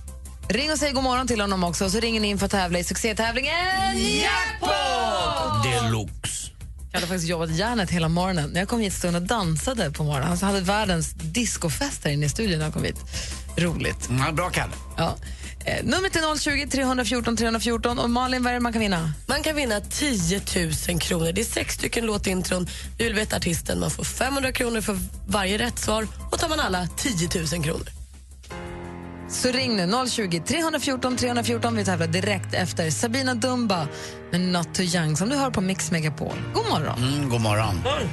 Ring och säg god morgon till honom också. Och så ringer ni in för att tävla i succétävlingen Jackpot Deluxe. Jag hade faktiskt jobbat hjärnet hela morgonen. När jag kom hit stod och dansade på morgonen. Han alltså hade världens discofest här inne i studion när jag kom hit. Roligt. Bra Kalle. Ja. Nummer till 020-314-314. Och Malin, vad är det man kan vinna? Man kan vinna 10 000 kronor. Det är 6 stycken låtintron. Vi vill veta artisten. Man får 500 kronor för varje rätt svar. Och tar man alla 10 000 kronor. Så ring nu 020-314-314. Vi tävlar direkt efter Sabina Dumba med Not Too Young som du hör på Mix Megapol. God morgon. God morgon. But I'm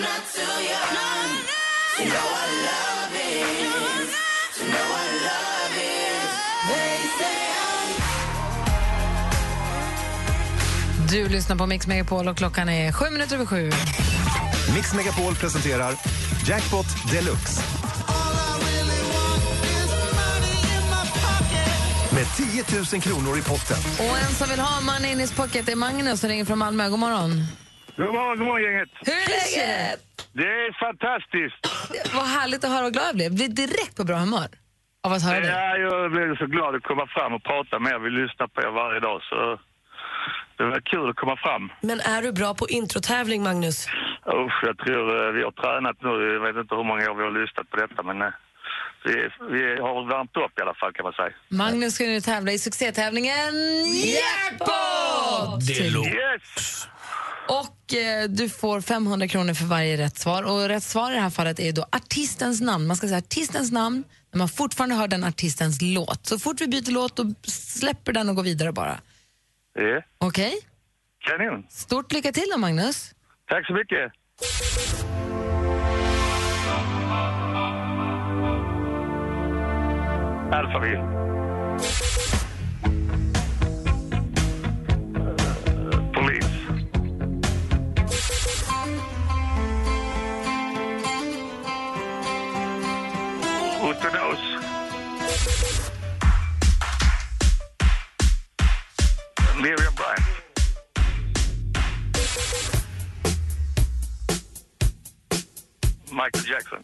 not too young. You know I love it. You know I love it. Du lyssnar på Mix Megapol och klockan är 7:07. Mix Megapol presenterar Jackpot Deluxe. Med 10 000 kronor i potten. Och en som vill ha money in his pocket är Magnus som ringer från Malmö. God morgon. God morgon gänget. Hur är läget? Det är fantastiskt. Vad härligt att höra och glad jag blev. Jag blir direkt på bra humör. Av att höra det. Ja, jag blev så glad att komma fram och prata med er. Vi lyssnar på er varje dag så... Det var kul att komma fram. Men är du bra på introtävling, Magnus? Usch, jag tror vi har tränat nu. Jag vet inte hur många år vi har lyssnat på detta, men vi har värmt upp i alla fall, kan man säga. Magnus ska nu tävla i succétävlingen Jackpot! Yes! Och du får 500 kronor för varje rätt svar. Och rätt svar i det här fallet är då artistens namn. Man ska säga artistens namn när man fortfarande hör den artistens låt. Så fort vi byter låt, då släpper den och går vidare bara. Yeah. Okej. Okay. Stort lycka till då, Magnus. Tack så mycket. Alphabet. Polis. Utedaus. Miriam Bryant. Michael Jackson.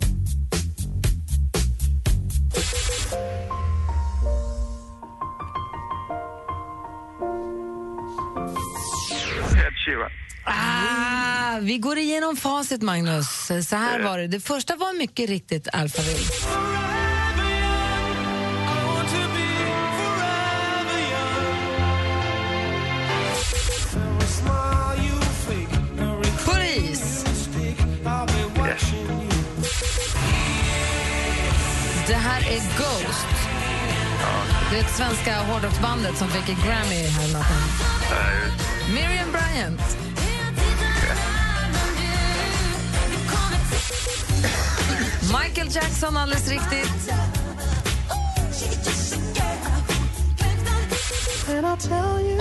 Ed Sheeran. Vi går igenom facit, Magnus. Så här var det. Det första var mycket riktigt Alphabet. Det här är Ghost. Det är ett svenska hårdrocksbandet som fick en Grammy här natten. Miriam Bryant. Michael Jackson, alldeles riktigt.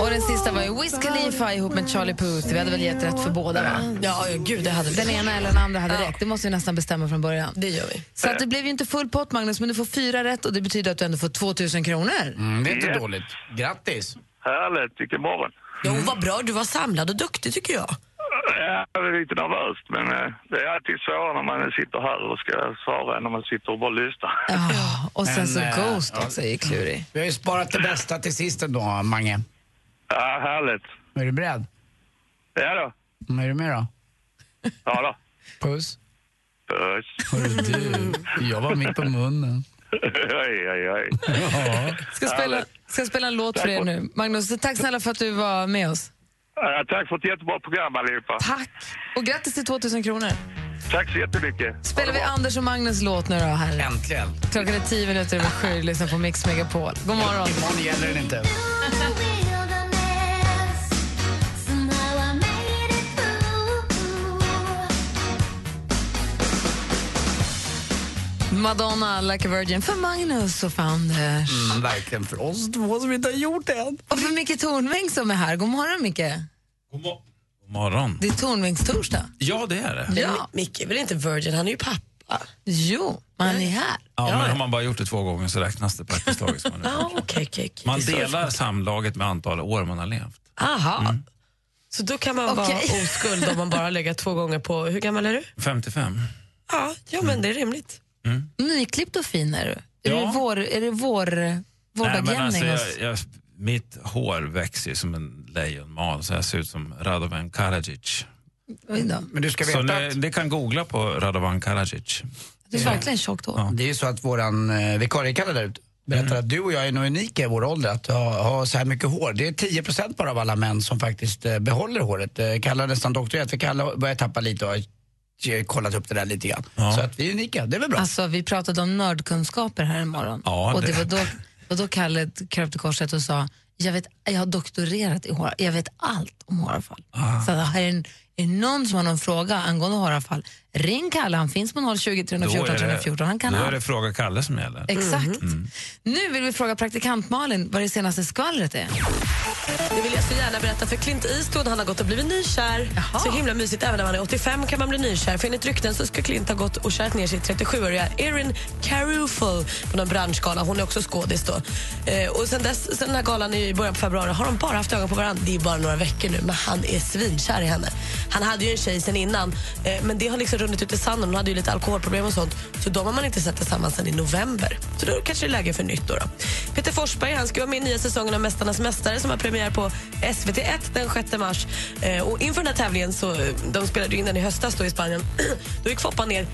Och den sista var ju Wiz Khalifa ihop med Charlie Puth. Vi hade väl gett rätt för båda, va? Ja, gud, det hade vi. Den ena eller den andra hade rätt. Det måste vi nästan bestämma från början. Det gör vi. Så att det blev ju inte full pott, Magnus, men du får 4 rätt och det betyder att du ändå får 2000 kronor. Det är inte dåligt. Grattis. Härligt, vilken morgon. Jo, vad bra. Du var samlad och duktig, tycker jag. Jag är lite nervöst, men det är alltid svårare när man sitter här och ska svara än när man sitter och bara lyssnar. Ja, och sen så Ghost också är klurig. Vi har ju sparat det bästa till sist då, Mange. Ja, härligt. Är du beredd? Ja då. Är du med då? Ja då. Puss. Puss. Hörru du, jag var mitt på munnen. Oj. Ska spela en låt för er nu. Magnus, tack snälla för att du var med oss. Tack för ett jättebra program allihopa. Tack. Och grattis till 2000 kronor. Tack så jättemycket. Spelar vi Anders och Magnus låt nu då här. Äntligen. Klockan är 6:10. Lyssna på Mix Megapol. God morgon. Imorgon gäller den inte. Madonna, Like a Virgin, för Magnus och för Anders. Verkligen för oss två som inte har gjort det än. Och för Micke Tornving som är här. God morgon, Micke. God morgon. Det är Tornvingstorsdag. Ja, det är det. Ja. Micke är väl inte Virgin, han är ju pappa. Jo, man är här. Ja, men har man bara gjort det 2 gånger så räknas det praktiskt taget som man är. Ja, okej. Man delar samlaget med antal år man har levt. Aha. Så då kan man vara oskuld om man bara lägger 2 gånger på. Hur gammal är du? 55. Ja, men det är rimligt. Nyklippt och fin är du. Är det vårdagjämning? Nej, men alltså jag, mitt hår växer som en lejonmal, så jag ser ut som Radovan Karadžić. Men du ska veta det kan googla på Radovan Karadžić. Det är verkligen tjockt hår. Ja. Det är ju så att våran vikarie Kalle där ute berättar att du och jag är nog unika i vår ålder att ha så här mycket hår. Det är 10% bara av alla män som faktiskt behåller håret. Kalle har nästan doktorerat, för Kalle börjar tappa lite och kollat upp det där lite grann. Ja. Så att vi är unika, det är väl bra. Alltså vi pratade om nördkunskaper här imorgon. Ja, och det var då Kalle kröp till korset och sa jag har doktorerat i håravfall. Jag vet allt om håravfall. Så här är någon som har någon fråga angående håravfall, ring Kalle, han finns på 020 314 314. Han kan då är det fråga Kalle som gäller. Exakt. Nu vill vi fråga praktikant Malin vad det senaste skvallret är. Det vill jag så gärna berätta, för Clint Eastwood, han har gått och blivit nykär. Jaha. Så himla mysigt, även när man är 85 kan man bli nykär. För enligt rykten så ska Clint ha gått och kärt ner sig 37-åriga Erin Carufel på någon branschgala. Hon är också skådis då. Och sen den här galan i början på februari har de bara haft ögon på varandra. Det är bara några veckor nu, men han är svinkär i henne. Han hade ju en tjej sen innan, men det har liksom runnit ut i sanden. Hon hade ju lite alkoholproblem och sånt, så de har man inte sett tillsammans sen i november. Så då kanske det är läge för nytt då. Peter Forsberg, han ska vara med i nya säsongen av Mästarnas Mästare som har premiär på SVT1 den 6 mars. Och inför den här tävlingen så, de spelade ju in den i höstas då i Spanien. Då gick Foppa ner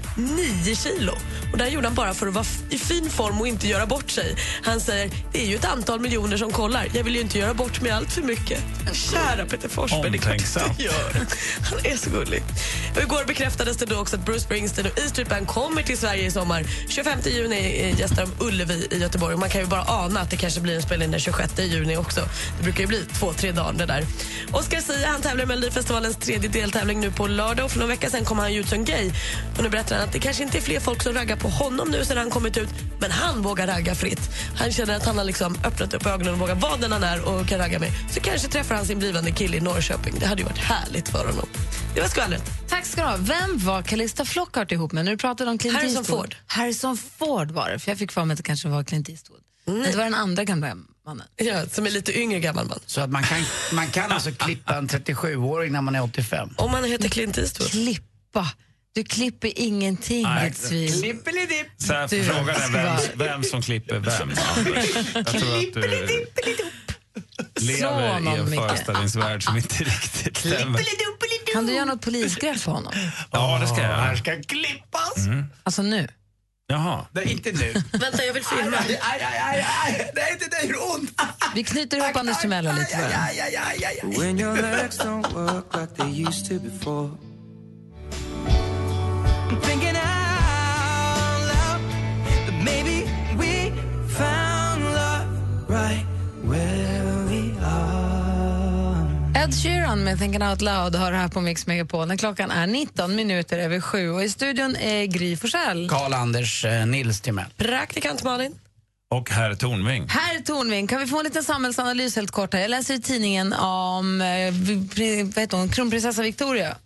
9 kilo. Och det gjorde han bara för att vara i fin form och inte göra bort sig. Han säger, det är ju ett antal miljoner som kollar. Jag vill ju inte göra bort mig allt för mycket. Kära Peter Forsberg, det kan inte göra. Han är så gullig. Och igår bekräftades det då också att Bruce Springsteen och E Street Band kommer till Sverige i sommar. 25 juni gästar de Ullevi i Göteborg. Och man kan ju bara ana att det kanske blir en spelning den 26 juni också. Det brukar ju bli 2-3 dagar det där. Oscar säger, han tävlar i Melodifestivalens 3:e deltävling nu på lördag. För någon vecka sen kom han ju ut som gay. Och nu berättar han att det kanske inte är fler folk som raggar på honom nu sedan han kommit ut. Men han vågar ragga fritt. Han känner att han har liksom öppnat upp ögonen och vågar vara den han är och kan ragga med. Så kanske träffar han sin blivande kille i Norrköping. Det hade ju varit härligt för honom. Det var skvallret. Tack ska du ha. Vem var Calista Flockhart ihop med? När du pratade om Clint Eastwood. Harrison Ford var det, för jag fick för mig att det kanske var Clint Eastwood. Mm. Det var den andra gamla mannen. Ja, som är lite yngre gammal man. Så att man kan alltså klippa en 37-åring när man är 85. Om man heter Clint Eastwood. Klippa. Du klipper ingenting. Klippelidipp. Så här frågar den vem som klipper vem. Klippelidipp. Lever i en föreställningsvärld som inte riktigt stämmer. Kan du göra något polisgrepp för honom? Ja, det ska jag. Här ska klippas. Alltså nu. Jaha. Det är inte nu. Vänta, jag vill filma. Aj. Det är inte det, hur ont. Vi knyter ihop Anders Timella lite. Aj. When your legs don't work like they used to before. I'm thinking out loud that maybe we found love right where we are. Ed Sheeran med Thinking Out Loud har här på Mix Megapol. Den klockan är 19:19 och i studion är Gry Forssell. Karl Anders Nils Timell. Praktikant Malin. Och herr Tornving. Kan vi få en liten samhällsanalys helt kort här? Jag läser i tidningen om kronprinsessa Victoria.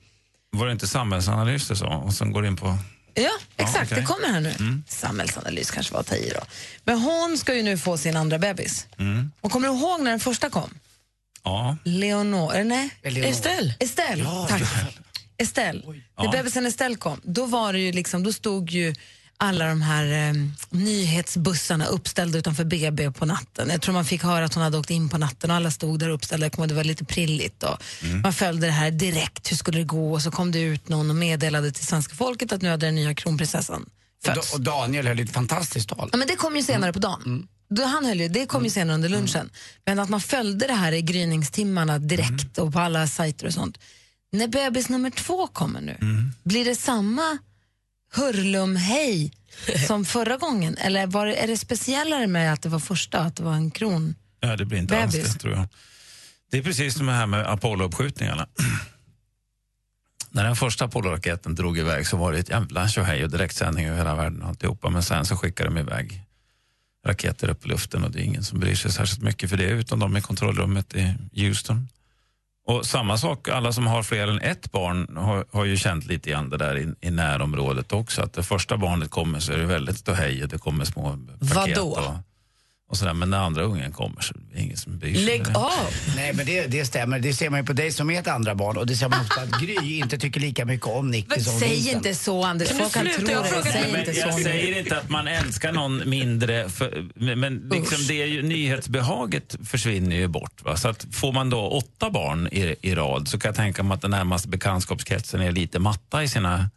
Var det inte samhällsanalys det så? Och sen går in på... Ja, exakt. Okay. Det kommer här nu. Samhällsanalys kanske var att ta i då. Men hon ska ju nu få sin andra bebis. Och kommer du ihåg när den första kom? Ja. Estelle. Ja, tack. Estelle. När bebisen Estelle kom, då var det ju liksom, då stod ju alla de här nyhetsbussarna uppställda utanför BB på natten. Jag tror man fick höra att hon hade åkt in på natten och alla stod där uppställda. Det var lite prilligt. Man följde det här direkt, hur skulle det gå? Och så kom det ut någon och meddelade till svenska folket att nu hade den nya kronprinsessan Och Daniel höll ett fantastiskt tal. Ja, men det kom ju senare på dagen. Mm. Han höll ju, det kom ju senare under lunchen. Mm. Men att man följde det här i gryningstimmarna direkt och på alla sajter och sånt. När bebis nummer 2 kommer nu, blir det samma hurlumhej som förra gången? Eller är det speciellare med att det var första, att det var en kron? Ja, det blir inte alls det, tror jag. Det är precis som det här med Apollo-uppskjutningarna. När den första Apollo-raketen drog iväg så var det ett jävla tjohej och direktsändning över hela världen och alltihopa. Men sen så skickade de iväg raketer upp i luften och det är ingen som bryr sig särskilt mycket för det, utan de är i kontrollrummet i Houston. Och samma sak, alla som har fler än ett barn har ju känt lite grann det där i närområdet också. Att det första barnet kommer så är det väldigt ståhej och det kommer små paket. Vadå? Och sådär, men när andra ungen kommer så är det ingen som bryr sig. Lägg av! Nej, men det stämmer. Det ser man ju på dig som är ett andra barn. Och det ser man också att Gry inte tycker lika mycket om Nicky men som Vincent. Säg inte så, Anders. Folk kan tro det. Jag säger inte att man älskar någon mindre. Men liksom det är ju, nyhetsbehaget försvinner ju bort. Va? Så att får man då 8 barn i rad så kan jag tänka mig att den närmaste bekantskapskretsen är lite matta i sina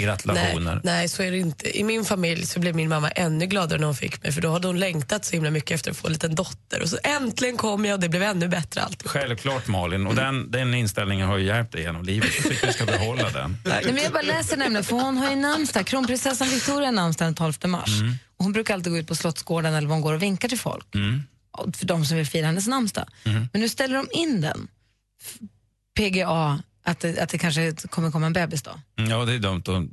gratulationer. Nej, så är det inte. I min familj så blev min mamma ännu gladare när hon fick mig, för då hade hon längtat så himla mycket efter att få en liten dotter. Och så äntligen kom jag och det blev ännu bättre allt. Självklart, Malin. Och den inställningen har ju hjälpt dig genom livet. Jag tycker vi ska behålla den. Nej, men jag bara läser nämligen, för hon har ju namnsdag. Kronprinsessan Victoria namnsdag den 12 mars. Och hon brukar alltid gå ut på Slottsgården eller hon går och vinkar till folk. För de som vill fira hennes namnsdag. Men nu ställer de in den. PGA att det kanske kommer komma en bebis då. Ja, det är dumt att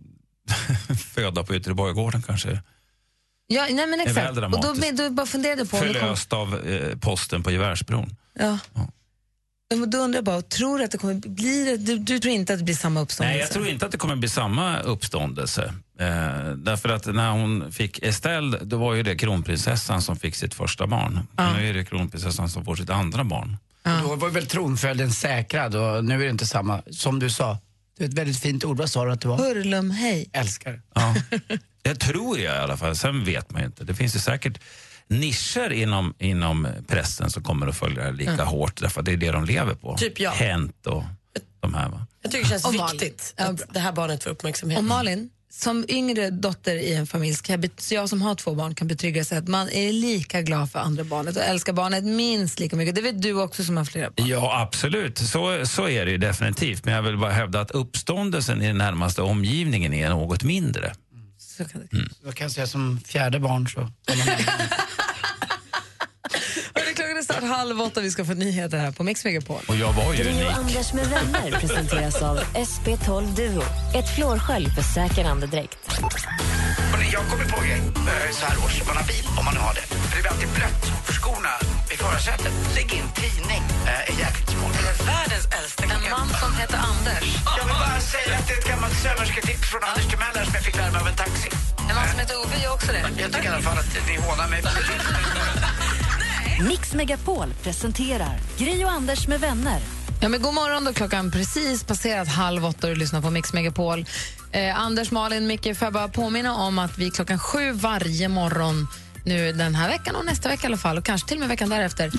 föda på Göteborgsgården kanske. Ja, nej men exakt. Och då bara funderade på... Förlöst av posten på Gevärsbron. Ja. Men då undrar jag bara, tror du att det kommer bli... Du tror inte att det blir samma uppståndelse? Nej, jag tror inte att det kommer bli samma uppståndelse. Därför att när hon fick Estelle, då var ju det kronprinsessan som fick sitt första barn. Ja. Nu är det kronprinsessan som får sitt andra barn. Ja. Då var väl tronföljden säkrad och nu är det inte samma. Som du sa, det är ett väldigt fint ord. Vad sa du att det var? Hurlum, hej. Älskar. Ja. Det tror jag i alla fall. Sen vet man ju inte. Det finns ju säkert nischer inom pressen som kommer att följa lika hårt. Därför att det är det de lever på. Typ jag. Hänt och de här, va? Jag tycker det känns viktigt att det här barnet får uppmärksamhet. Och Malin, som yngre dotter i en familj, så jag som har 2 barn kan betrygga sig att man är lika glad för andra barnet och älskar barnet minst lika mycket. Det vet du också som har flera barn. Ja, absolut. Så är det ju definitivt. Men jag vill bara hävda att uppståndelsen i den närmaste omgivningen är något mindre. Så kan det. Jag kan säga som 4:e barn så. Klockan är snart 7:30. Vi ska få nyheter här på Mix Megapol. Och jag var ju unik. Gry och Anders med vänner presenteras av SP12 Duo. Ett flårskölj för säker andedräkt. Jag kommer på så här års. Man har bil om man har det. Det blir alltid blött för skorna i förarsätet. Lägg in tidning i jäkligt små. Det är världens äldsta. En man som heter Anders. Jag vill bara säga att det är ett gammalt sömmersketipp från Anders till Mäller som jag fick värma av en taxi. En man som heter Ullevi också det. Jag tycker i alla fall att ni hånar mig. Mix Megapol presenterar Gry och Anders med vänner. Ja, men god morgon då, klockan precis passerat 7:30 och lyssnar på Mix Megapol. Anders, Malin, Micke, får jag bara påminna om att vi klockan 7 varje morgon nu den här veckan och nästa vecka i alla fall och kanske till och med veckan därefter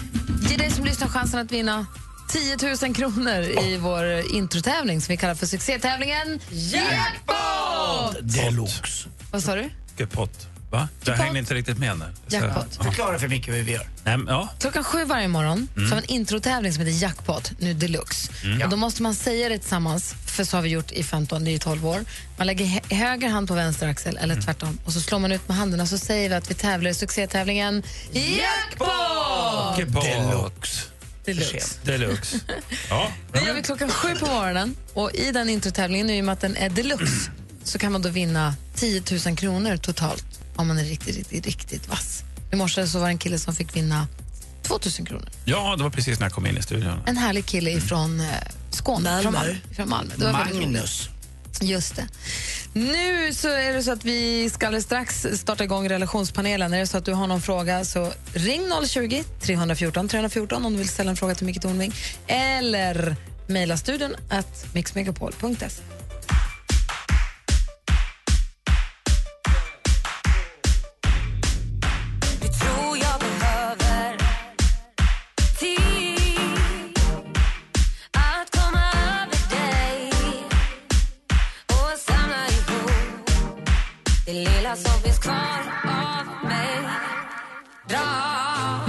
ger dig som lyssnar chansen att vinna 10 000 kronor i vår introtävling som vi kallar för succétävlingen Jackpot! Deluxe. Vad sa du? Jackpot. Va? Jag hänger inte riktigt med nu. Jackpot. Förklara för mycket hur vi gör. Ja. Klockan 7 varje morgon så har vi en introtävling som heter Jackpot, nu deluxe. Och då måste man säga det tillsammans, för så har vi gjort i 15, det är 12 år. Man lägger höger hand på vänster axel eller tvärtom. Och så slår man ut med handen och så säger vi att vi tävlar i succétävlingen Jackpot! Jackpot! Deluxe. Ja. Det gör vi klockan 7 på morgonen. Och i den introtävlingen, i och med att den är deluxe, så kan man då vinna 10 000 kronor totalt. Om man är riktigt vass. I morse så var det en kille som fick vinna 2 000 kronor. Ja, det var precis när jag kom in i studion. En härlig kille ifrån Skåne, från Malmö. Det var Magnus. Just det. Nu så är det så att vi ska strax starta igång relationspanelen. Är det så att du har någon fråga så ring 020-314-314 om du vill ställa en fråga till Micke Tornving. Eller mejla studion @mixmegapol.se.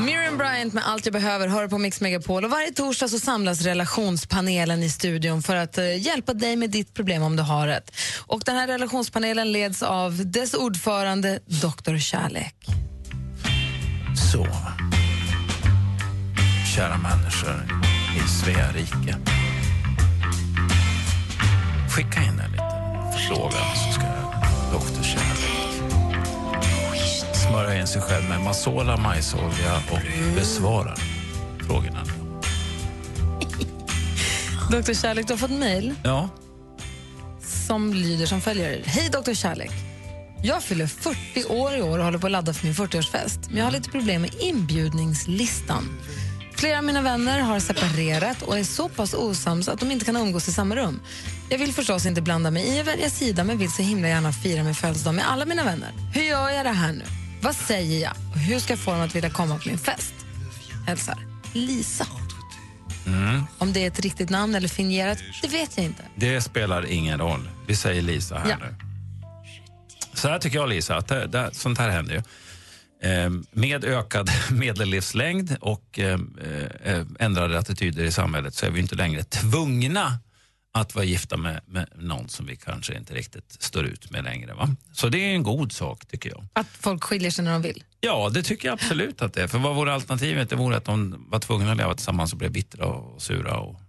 Miriam Bryant med Allt jag behöver hör på Mix Megapol, och varje torsdag så samlas relationspanelen i studion för att hjälpa dig med ditt problem om du har ett. Och den här relationspanelen leds av dess ordförande Dr. Kärlek. Så, kära människor i Sverige, skicka in en liten fråga så ska Dr. Kärlek smörja in sig själv med masola, majsolja och besvara frågorna. Dr. Kärlek, du har fått mejl. Ja. Som lyder som följer. Hej Dr. Kärlek. Jag fyller 40 år i år och håller på att ladda för min 40-årsfest. Men jag har lite problem med inbjudningslistan. Flera av mina vänner har separerat och är så pass osams att de inte kan umgås i samma rum. Jag vill förstås inte blanda mig i och välja sida, men vill så himla gärna fira min födelsedag med alla mina vänner. Hur gör jag det här nu? Vad säger jag? Och hur ska jag få dem att vilja komma på min fest? Hälsar Lisa. Mm. Om det är ett riktigt namn eller fingerat, det vet jag inte. Det spelar ingen roll. Vi säger Lisa här nu. Så här tycker jag, Lisa, att det, sånt här händer ju. Med ökad medellivslängd och ändrade attityder i samhället så är vi inte längre tvungna att vara gifta med någon som vi kanske inte riktigt står ut med längre, va? Så det är en god sak, tycker jag. Att folk skiljer sig när de vill? Ja, det tycker jag absolut att det är. För vad vore alternativet? Det vore att de var tvungna att leva tillsammans och blev bittra och sura och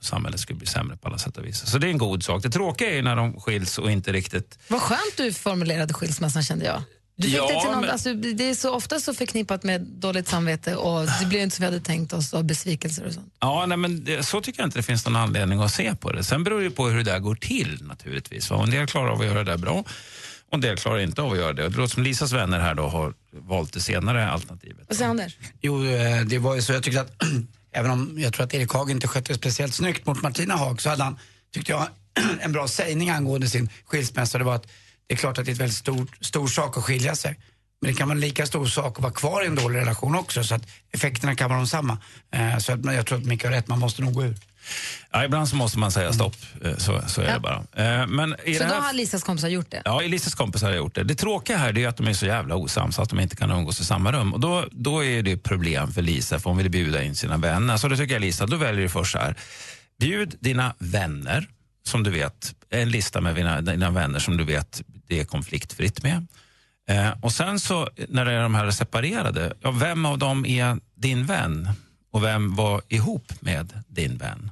samhället skulle bli sämre på alla sätt och vis. Så det är en god sak. Det tråkiga är ju när de skiljs och inte riktigt... Vad skönt du formulerade skilsmässan, kände jag. Du fick det till någon, men... alltså, det är så ofta så förknippat med dåligt samvete och det blir inte så vi hade tänkt oss av besvikelser och sånt. Ja, nej, men det, så tycker jag inte det finns någon anledning att se på det. Sen beror det på hur det där går till naturligtvis. Och en del klarar av att göra det där bra och en del klarar inte av att göra det. Och det låter som Lisas vänner här då har valt det senare alternativet. Vad säger Anders? Jo, det var ju så jag tyckte att även om jag tror att Erik Haag inte skötte speciellt snyggt mot Martina Haag så hade han, tyckte jag, en bra sägning angående sin skilsmässa. Det var att det är klart att det är en väldigt stor sak att skilja sig. Men det kan vara en lika stor sak att vara kvar i en dålig relation också. Så att effekterna kan vara de samma. Så att jag tror att Micke har rätt, man måste nog gå ur. Ja, ibland så måste man säga stopp. Så är det bara. Men i så det här... då har Lisas kompisar gjort det? Ja, Lisas kompisar har gjort det. Det tråkiga här är att de är så jävla osams att de inte kan umgås i samma rum. Och då är det problem för Lisa, för hon vill bjuda in sina vänner. Så då tycker jag, Lisa, då väljer du först så här. Bjud dina vänner, som du vet, en lista med dina vänner som du vet det är konfliktfritt med. Och sen så, när det är de här separerade, ja, vem av dem är din vän? Och vem var ihop med din vän?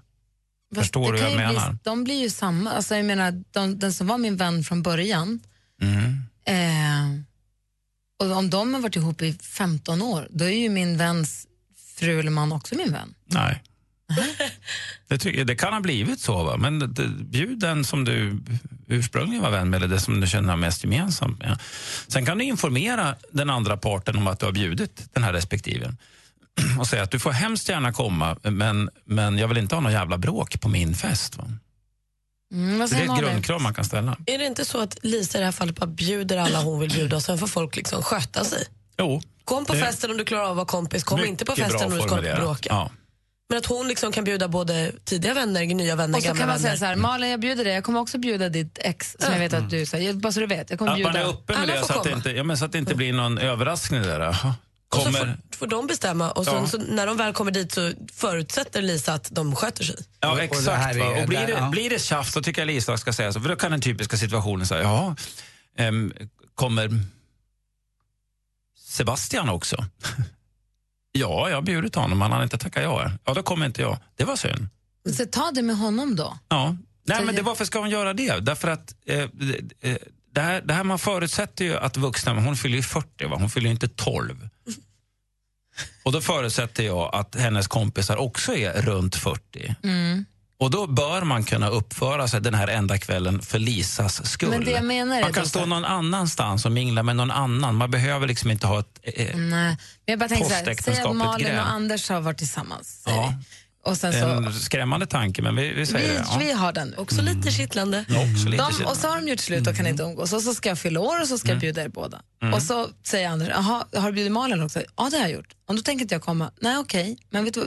Förstår du vad jag menar? De blir ju samma. Alltså jag menar, den som var min vän från början, och om de har varit ihop i 15 år, då är ju min väns fru eller man också min vän. Nej. Det kan ha blivit så, va? Men bjud den som du ursprungligen var vän med, eller det som du känner mest gemensamt med. Sen kan du informera den andra parten om att du har bjudit den här respektiven och säga att du får hemskt gärna komma, men jag vill inte ha någon jävla bråk på min fest, va? Det är ett grundkrav man kan ställa. Är det inte så att Lisa i det här fallet bara bjuder alla hon vill bjuda och sen får folk liksom sköta sig? Jo. Kom på festen om du klarar av att vara kompis, kom inte på festen om du ska bråka. Ja. Men att hon liksom kan bjuda både tidiga vänner, nya vänner, och gamla vänner. Och så kan man säga så här, Malin, jag bjuder dig, jag kommer också bjuda ditt ex. Så jag vet att du säger, bara så du vet, jag kommer bjuda. Att man är öppen med det så att det inte blir någon överraskning där. Kommer... får de bestämma, och så när de väl kommer dit så förutsätter Lisa att de sköter sig. Ja, exakt. Och blir det tjafs så tycker jag Lisa ska säga så. För då kan den typiska situationen säga, kommer Sebastian också? Ja, jag har bjudit honom, han har inte tackat ja. Ja, då kommer inte jag. Det var synd. Så ta det med honom då? Ja. Nej, men varför ska hon göra det? Därför att det här man förutsätter ju att vuxna, men hon fyller ju 40, va? Hon fyller ju inte 12. Och då förutsätter jag att hennes kompisar också är runt 40. Mm. Och då bör man kunna uppföra sig den här enda kvällen för Lisas skull. Men det jag menar, man kan stå någon annanstans och mingla med någon annan. Man behöver liksom inte ha ett nej, men jag bara tänker så här, säg att Malin och Anders har varit tillsammans. Ja. Och sen så, en skrämmande tanke, men vi säger det. Ja. Vi har den. Också lite kittlande. Och så har de gjort slut och kan inte umgås. Och så ska jag fylla år och så ska jag bjuda er båda. Och så säger Anders, aha, har du bjudit Malin också? Ja, det har jag gjort. Om då tänker inte jag komma. Nej, okej. Men vet du,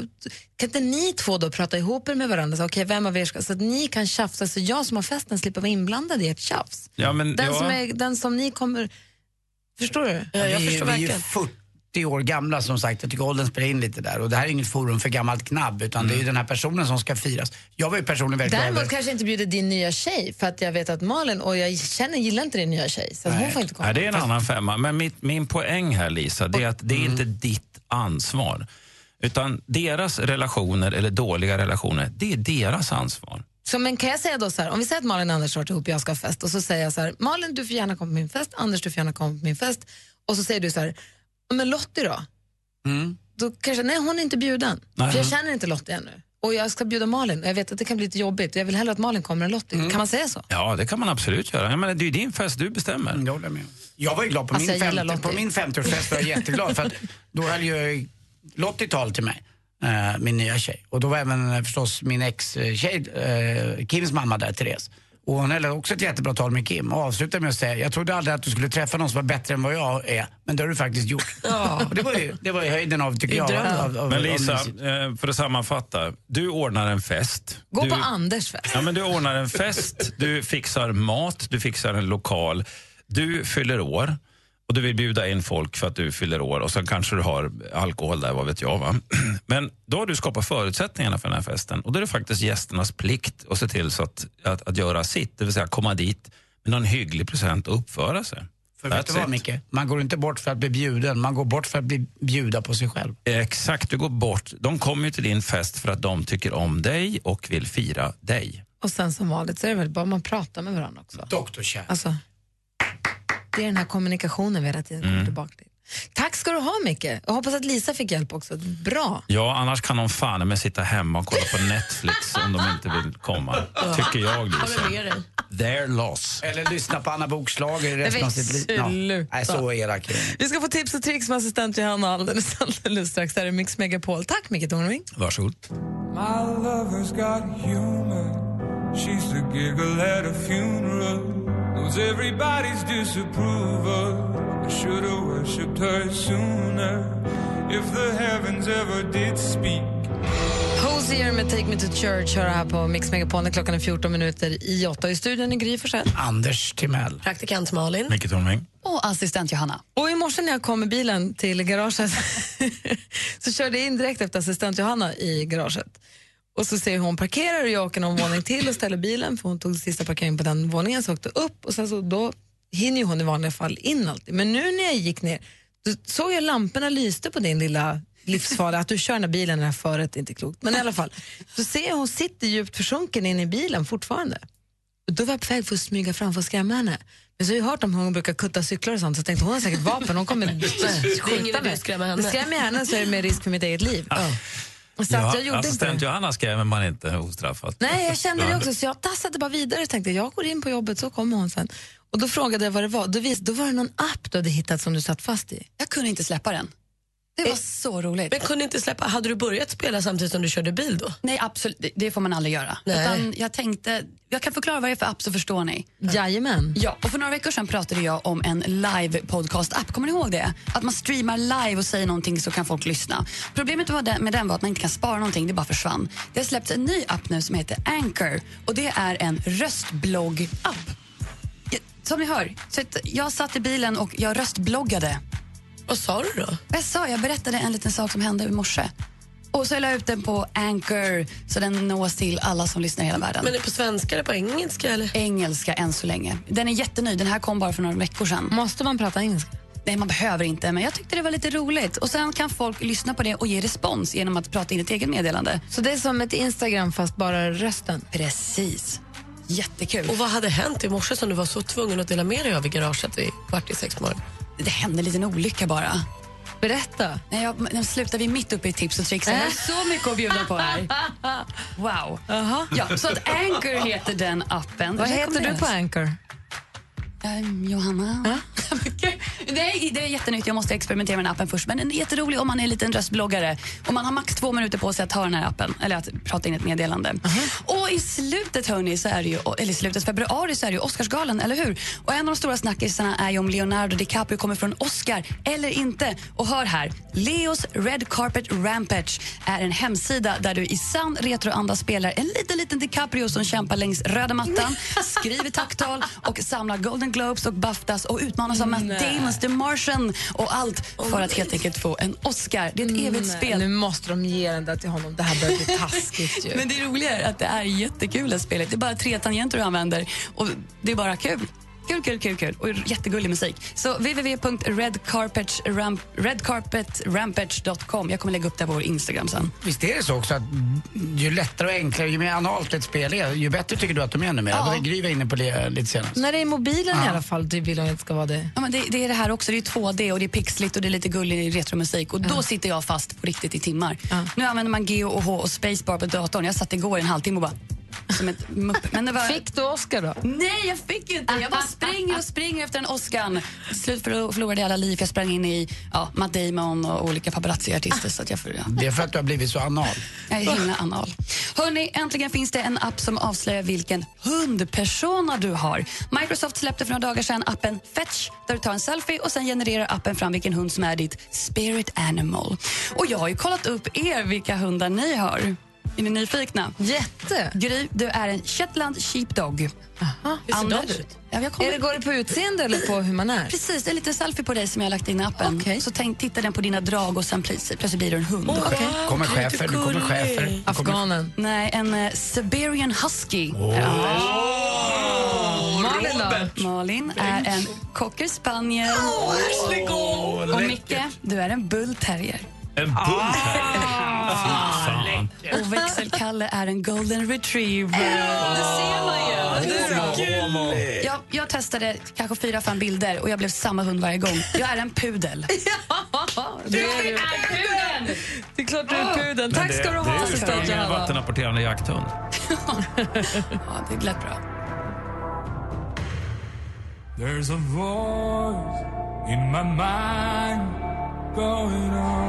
kan inte ni två då prata ihop er med varandra? Så, okej, vem av er ska... Så att ni kan tjafsa så jag som har festen slipper vara inblandad i ett tjafs. Ja, men, den som ni kommer... Förstår du? Ja, jag förstår verkligen. 80 år gamla som sagt. Jag tycker åldern spelar in lite där. Och det här är inget forum för gammalt knabb, utan det är ju den här personen som ska firas. Jag var ju personligen väldigt glad. Däremot kanske inte bjuder din nya tjej, för att jag vet att Malin, och jag gillar inte din nya tjej, så hon får inte komma. Nej, det är en annan femma. Men min poäng här, Lisa, det är att det är inte ditt ansvar, utan deras relationer eller dåliga relationer, det är deras ansvar. Så, men kan jag säga då så här, om vi säger att Malin och Anders har ihop, jag ska ha fest, och så säger jag så här: Malin, du får gärna komma på min fest, Anders, du får gärna komma på min fest. Och så säger du så här: men Lottie då? Då kanske, nej, hon är inte bjuden. För jag känner inte Lottie ännu. Och jag ska bjuda Malin, och jag vet att det kan bli lite jobbigt. Jag vill hellre att Malin kommer än Lottie. Kan man säga så? Ja, det kan man absolut göra. Jag menar, det är ju din fest, du bestämmer. Jag håller med. Jag var ju glad på min 50-årsfest, var jag jätteglad. För att då hade ju Lottie tal till mig, min nya tjej. Och då var även förstås min ex-tjej, Kims mamma där, Therese. Och hon hade också ett jättebra tal med Kim. Och avslutade med att säga: jag trodde aldrig att du skulle träffa någon som var bättre än vad jag är, men det har du faktiskt gjort. Och det var ju höjden av, tycker jag. Men Lisa, för att sammanfatta, du ordnar en fest. Gå på Anders fest. Ja, men du ordnar en fest, du fixar mat, du fixar en lokal, du fyller år. Och du vill bjuda in folk för att du fyller år, och sen kanske du har alkohol där, vad vet jag, va? Men då har du skapat förutsättningarna för den här festen, och då är det faktiskt gästernas plikt att se till så att göra sitt, det vill säga komma dit med någon hygglig present och uppföra sig. För vet du vad, Micke? Man går inte bort för att bli bjuden, man går bort för att bli bjuda på sig själv. Exakt, du går bort. De kommer ju till din fest för att de tycker om dig och vill fira dig. Och sen som vanligt så är det väl bara man pratar med varandra också. Doktorkär. Alltså, det är den här kommunikationen vi hela tiden kommer tillbaka till. Tack ska du ha, Micke. Jag hoppas att Lisa fick hjälp också. Bra. Ja, annars kan de fan med sitta hemma och kolla på Netflix om de inte vill komma. Tycker jag, Lisa. Their loss. Eller lyssna på Anna Bokslager. Nej, så är det. Vi ska få tips och tricks med assistent Johanna alldeles strax. Där är Mix Megapol. Tack, Micke Tornving. Varsågod. My lover's got humor. She's the giggle at a funeral. Knows everybody's disapproval. I should have worshipped her sooner. If the heavens ever did speak. Hosier med Take Me To Church hör här på Mix Megapone. Klockan är 7:14 i studion i Gry Forssell. Anders Timell. Praktikant Malin. Micke Tornving. Och assistent Johanna. Och i morse när jag kom med bilen till garaget så körde jag in direkt efter assistent Johanna i garaget. Och så ser hon parkerar och jag åker någon våning till och ställer bilen, för hon tog sista parkeringen på den våningen, så åkte upp, och sen så då hinner hon i vanliga fall in alltid. Men nu när jag gick ner såg jag lamporna lyste på din lilla livsfarliga, att du kör den bilen här föret, inte klokt. Men i alla fall, så ser jag hon sitter djupt försunken in i bilen fortfarande. Och då var jag på väg för att smyga framför och skrämma henne. Men så har jag hört om hon brukar kutta cyklar och sånt, så tänkte hon har säkert vapen, hon kommer skjuta mig. Skrämmer henne så är det med risk för mitt eget liv. Så ja, jag gjorde assistent inte. Johanna skrämmer man inte ostraffat. Nej, jag kände det också, så jag tassade bara vidare och tänkte, jag går in på jobbet så kommer hon sen. Och då frågade jag vad det var. Då var det någon app du hade hittat som du satt fast i. Jag kunde inte släppa den. Det var så roligt. Men kunde inte släppa, hade du börjat spela samtidigt som du körde bil då? Nej, absolut, det får man aldrig göra. Utan jag tänkte, jag kan förklara vad det är för app så förstår ni. Jajamän. Ja, och för några veckor sedan pratade jag om en live podcast-app, kommer ni ihåg det? Att man streamar live och säger någonting så kan folk lyssna. Problemet med den var att man inte kan spara någonting, det bara försvann. Det har släppts en ny app nu som heter Anchor, och det är en röstblogg-app. Som ni hör, så jag satt i bilen och jag röstbloggade. Vad sa du då? Jag berättade en liten sak som hände i morse. Och så la jag ut den på Anchor, så den nås till alla som lyssnar i hela världen. Men är det på svenska eller på engelska? Eller? Engelska än så länge. Den är jätteny, den här kom bara för några veckor sedan. Måste man prata engelska? Nej, man behöver inte, men jag tyckte det var lite roligt. Och sen kan folk lyssna på det och ge respons genom att prata in ett eget meddelande. Så det är som ett Instagram fast bara rösten? Precis. Jättekul. Och vad hade hänt i morse som du var så tvungen att dela med dig av i garaget i 5:45? Det hände en liten olycka bara. Berätta. Nej, slutar vi mitt uppe i tips och tricks. Jag har så mycket att bjuda på här. Wow. Ja, så att Anchor heter den appen. Vad heter du på Anchor? Johanna. Det är jättenytt, jag måste experimentera med den appen först. Men den är jätterolig om man är en liten röstbloggare. Och man har max 2 minuter på sig att ta den här appen. Eller att prata in ett meddelande. Och i slutet, hörni, så är det ju, eller i slutet februari så är det ju Oscarsgalan, eller hur? Och en av de stora snackisarna är ju om Leonardo DiCaprio kommer från Oscar eller inte. Och hör här, Leos Red Carpet Rampage är en hemsida där du i sann retroanda spelar en liten DiCaprio som kämpar längs röda mattan, skriver takttal och samlar Golden Globes och BAFTAs och utmanas som Matt Damon, The Martian och allt för att helt enkelt få en Oscar. Det är ett evigt spel. Nu måste de ge den där till honom. Det här börjar bli taskigt ju. Men det roliga är att det är jättekul det spelet. Det är bara 3 tangenter du använder och det är bara kul. Kul. Och jättegullig musik. Så www.redcarpetrampage.com. Jag kommer lägga upp det på vår Instagram sen. Visst är det så också att ju lättare och enklare, ju mer analt ett spel är, ju bättre tycker du att de är ännu mer. Ja. Jag gryva inne på det lite senast. När det är mobilen i alla fall, du vill att det ska vara det. Ja, men det är det här också. Det är 2D och det är pixligt och det är lite gullig retromusik. Och då sitter jag fast på riktigt i timmar. Nu använder man G och H och spacebar på datorn. Jag satt igår i en halvtimme och bara... Som ett men det var... Fick du Oscar då? Nej, jag fick inte. Jag bara springer efter en Oscar. Slut för att förlora alla liv. Jag sprang in i Matt Damon och olika paparazzi-artister. Så att det är för att du har blivit så anal. Jag är himla anal. Hörrni, äntligen finns det en app som avslöjar vilken hundpersona du har. Microsoft släppte för några dagar sedan appen Fetch, där du tar en selfie och sen genererar appen fram vilken hund som är ditt spirit animal. Och jag har ju kollat upp vilka hundar ni har. Är ni nyfikna? Jätte! Gry, du är en Shetland sheepdog. Aha, hur ser det ut? Går det på utseende eller på hur man är? Precis, det är lite selfie på dig som jag har lagt in i appen. Okay. Så titta den på dina drag och sen plötsligt blir du en hund. Kommer chefer. Afghanen. Nej, en Siberian husky. Malin är en cocker spaniel. Och Micke, du är en bull terrier. En bull terrier. Och växelkalle är en golden retriever. Det ser man ju. Det är jag testade kanske 4-5 bilder och jag blev samma hund varje gång. Jag är en pudel. Du är pudeln. Det är klart du är pudeln. Tack ska du ha. Det är en vattenapporterande jakthund. Det lät bra. There's a voice in my mind.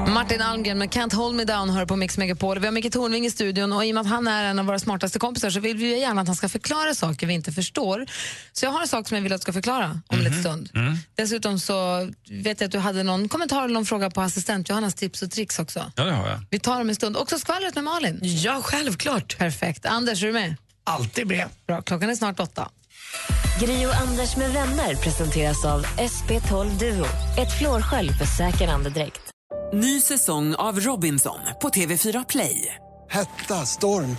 Martin Almgren med Can't Hold Me Down hör på Mix Megapol. Vi har Micke Tornving i studion och i och med att han är en av våra smartaste kompisar så vill vi gärna att han ska förklara saker vi inte förstår. Så jag har en sak som jag vill att du ska förklara om en liten stund. Dessutom så vet jag att du hade någon kommentar eller någon fråga på assistent Johannas tips och tricks också. Ja, det har jag. Vi tar dem en stund. Också skvallret med Malin. Ja, självklart. Perfekt. Anders, är du med? Alltid med. Bra, klockan är snart 8. Gri och Anders med vänner presenteras av SP12 Duo. Ett flårskölj för säker andedräkt. Ny säsong av Robinson på TV4 Play. Hetta, storm,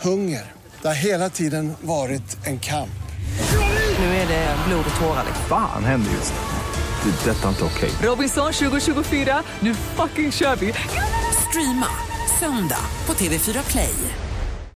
hunger. Det har hela tiden varit en kamp. Nu är det blod och tårar. Fan händer just nu. Det är detta inte okej. Robinson 2024, nu fucking kör vi. Streama söndag på TV4 Play.